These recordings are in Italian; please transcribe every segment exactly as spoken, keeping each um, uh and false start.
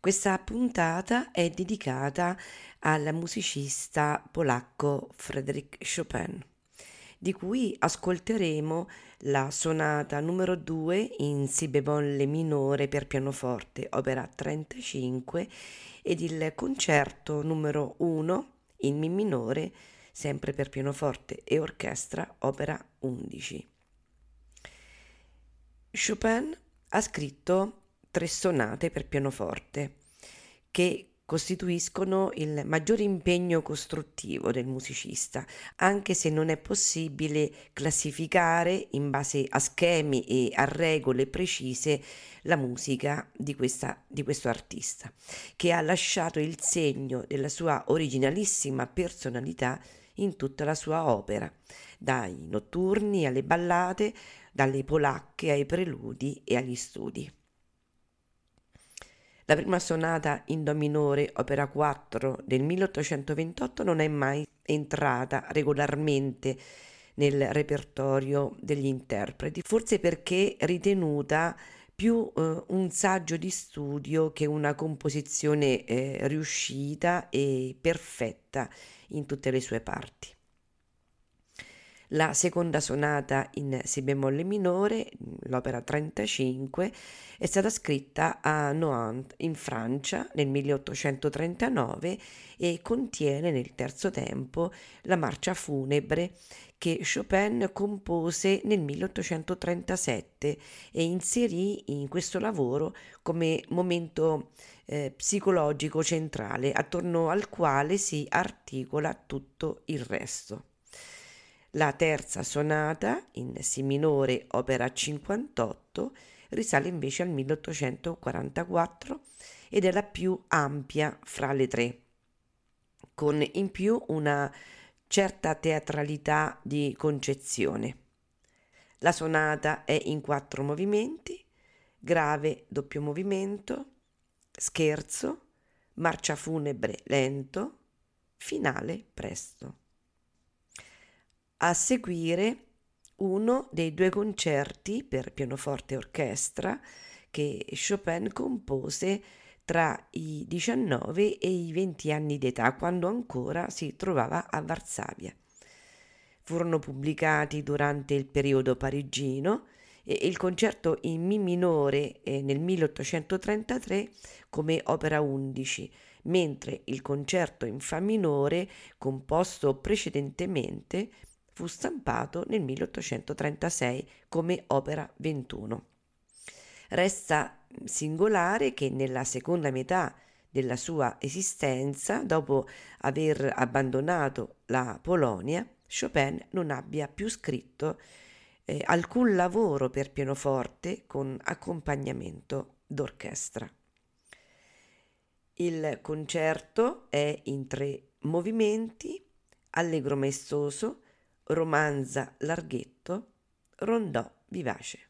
Questa puntata è dedicata al musicista polacco Fryderyk Chopin, di cui ascolteremo la sonata numero due in Si bemolle minore per pianoforte, opera trentacinque, ed il concerto numero uno in Mi minore, sempre per pianoforte e orchestra, opera undici. Chopin ha scritto tre sonate per pianoforte, che costituiscono il maggiore impegno costruttivo del musicista, anche se non è possibile classificare in base a schemi e a regole precise la musica di, questa, di questo artista, che ha lasciato il segno della sua originalissima personalità in tutta la sua opera, dai notturni alle ballate, dalle polacche ai preludi e agli studi. La prima sonata in Do minore, opera quattro del milleottocentoventotto, non è mai entrata regolarmente nel repertorio degli interpreti, forse perché ritenuta più eh, un saggio di studio che una composizione eh, riuscita e perfetta in tutte le sue parti. La seconda sonata in Si bemolle minore, l'opera trentacinque, è stata scritta a Nohant in Francia nel milleottocentotrentanove e contiene nel terzo tempo la marcia funebre che Chopin compose nel milleottocentotrentasette e inserì in questo lavoro come momento eh, psicologico centrale, attorno al quale si articola tutto il resto. La terza sonata, in Si minore, opera cinquantotto, risale invece al milleottocentoquarantaquattro ed è la più ampia fra le tre, con in più una certa teatralità di concezione. La sonata è in quattro movimenti: grave doppio movimento, scherzo, marcia funebre lento, finale presto. A seguire uno dei due concerti per pianoforte e orchestra che Chopin compose tra i diciannove e i venti anni d'età, quando ancora si trovava a Varsavia. Furono pubblicati durante il periodo parigino e il concerto in Mi minore nel milleottocentotrentatré come opera undici, mentre il concerto in Fa minore, composto precedentemente, fu stampato nel milleottocentotrentasei come opera ventuno. Resta singolare che nella seconda metà della sua esistenza, dopo aver abbandonato la Polonia, Chopin non abbia più scritto eh, alcun lavoro per pianoforte con accompagnamento d'orchestra. Il concerto è in tre movimenti: allegro maestoso, romanza larghetto, rondò vivace.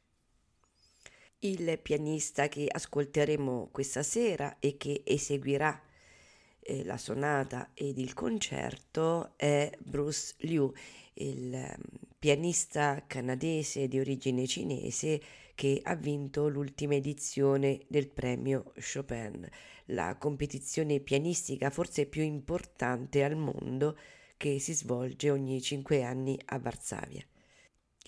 Il pianista che ascolteremo questa sera e che eseguirà eh, la sonata ed il concerto è Bruce Liu, il um, pianista canadese di origine cinese che ha vinto l'ultima edizione del premio Chopin, la competizione pianistica forse più importante al mondo, che si svolge ogni cinque anni a Varsavia.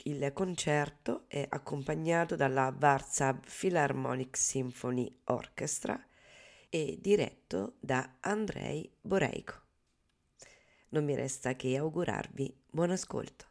Il concerto è accompagnato dalla Warsaw Philharmonic Symphony Orchestra e diretto da Andrzej Boreyko. Non mi resta che augurarvi buon ascolto.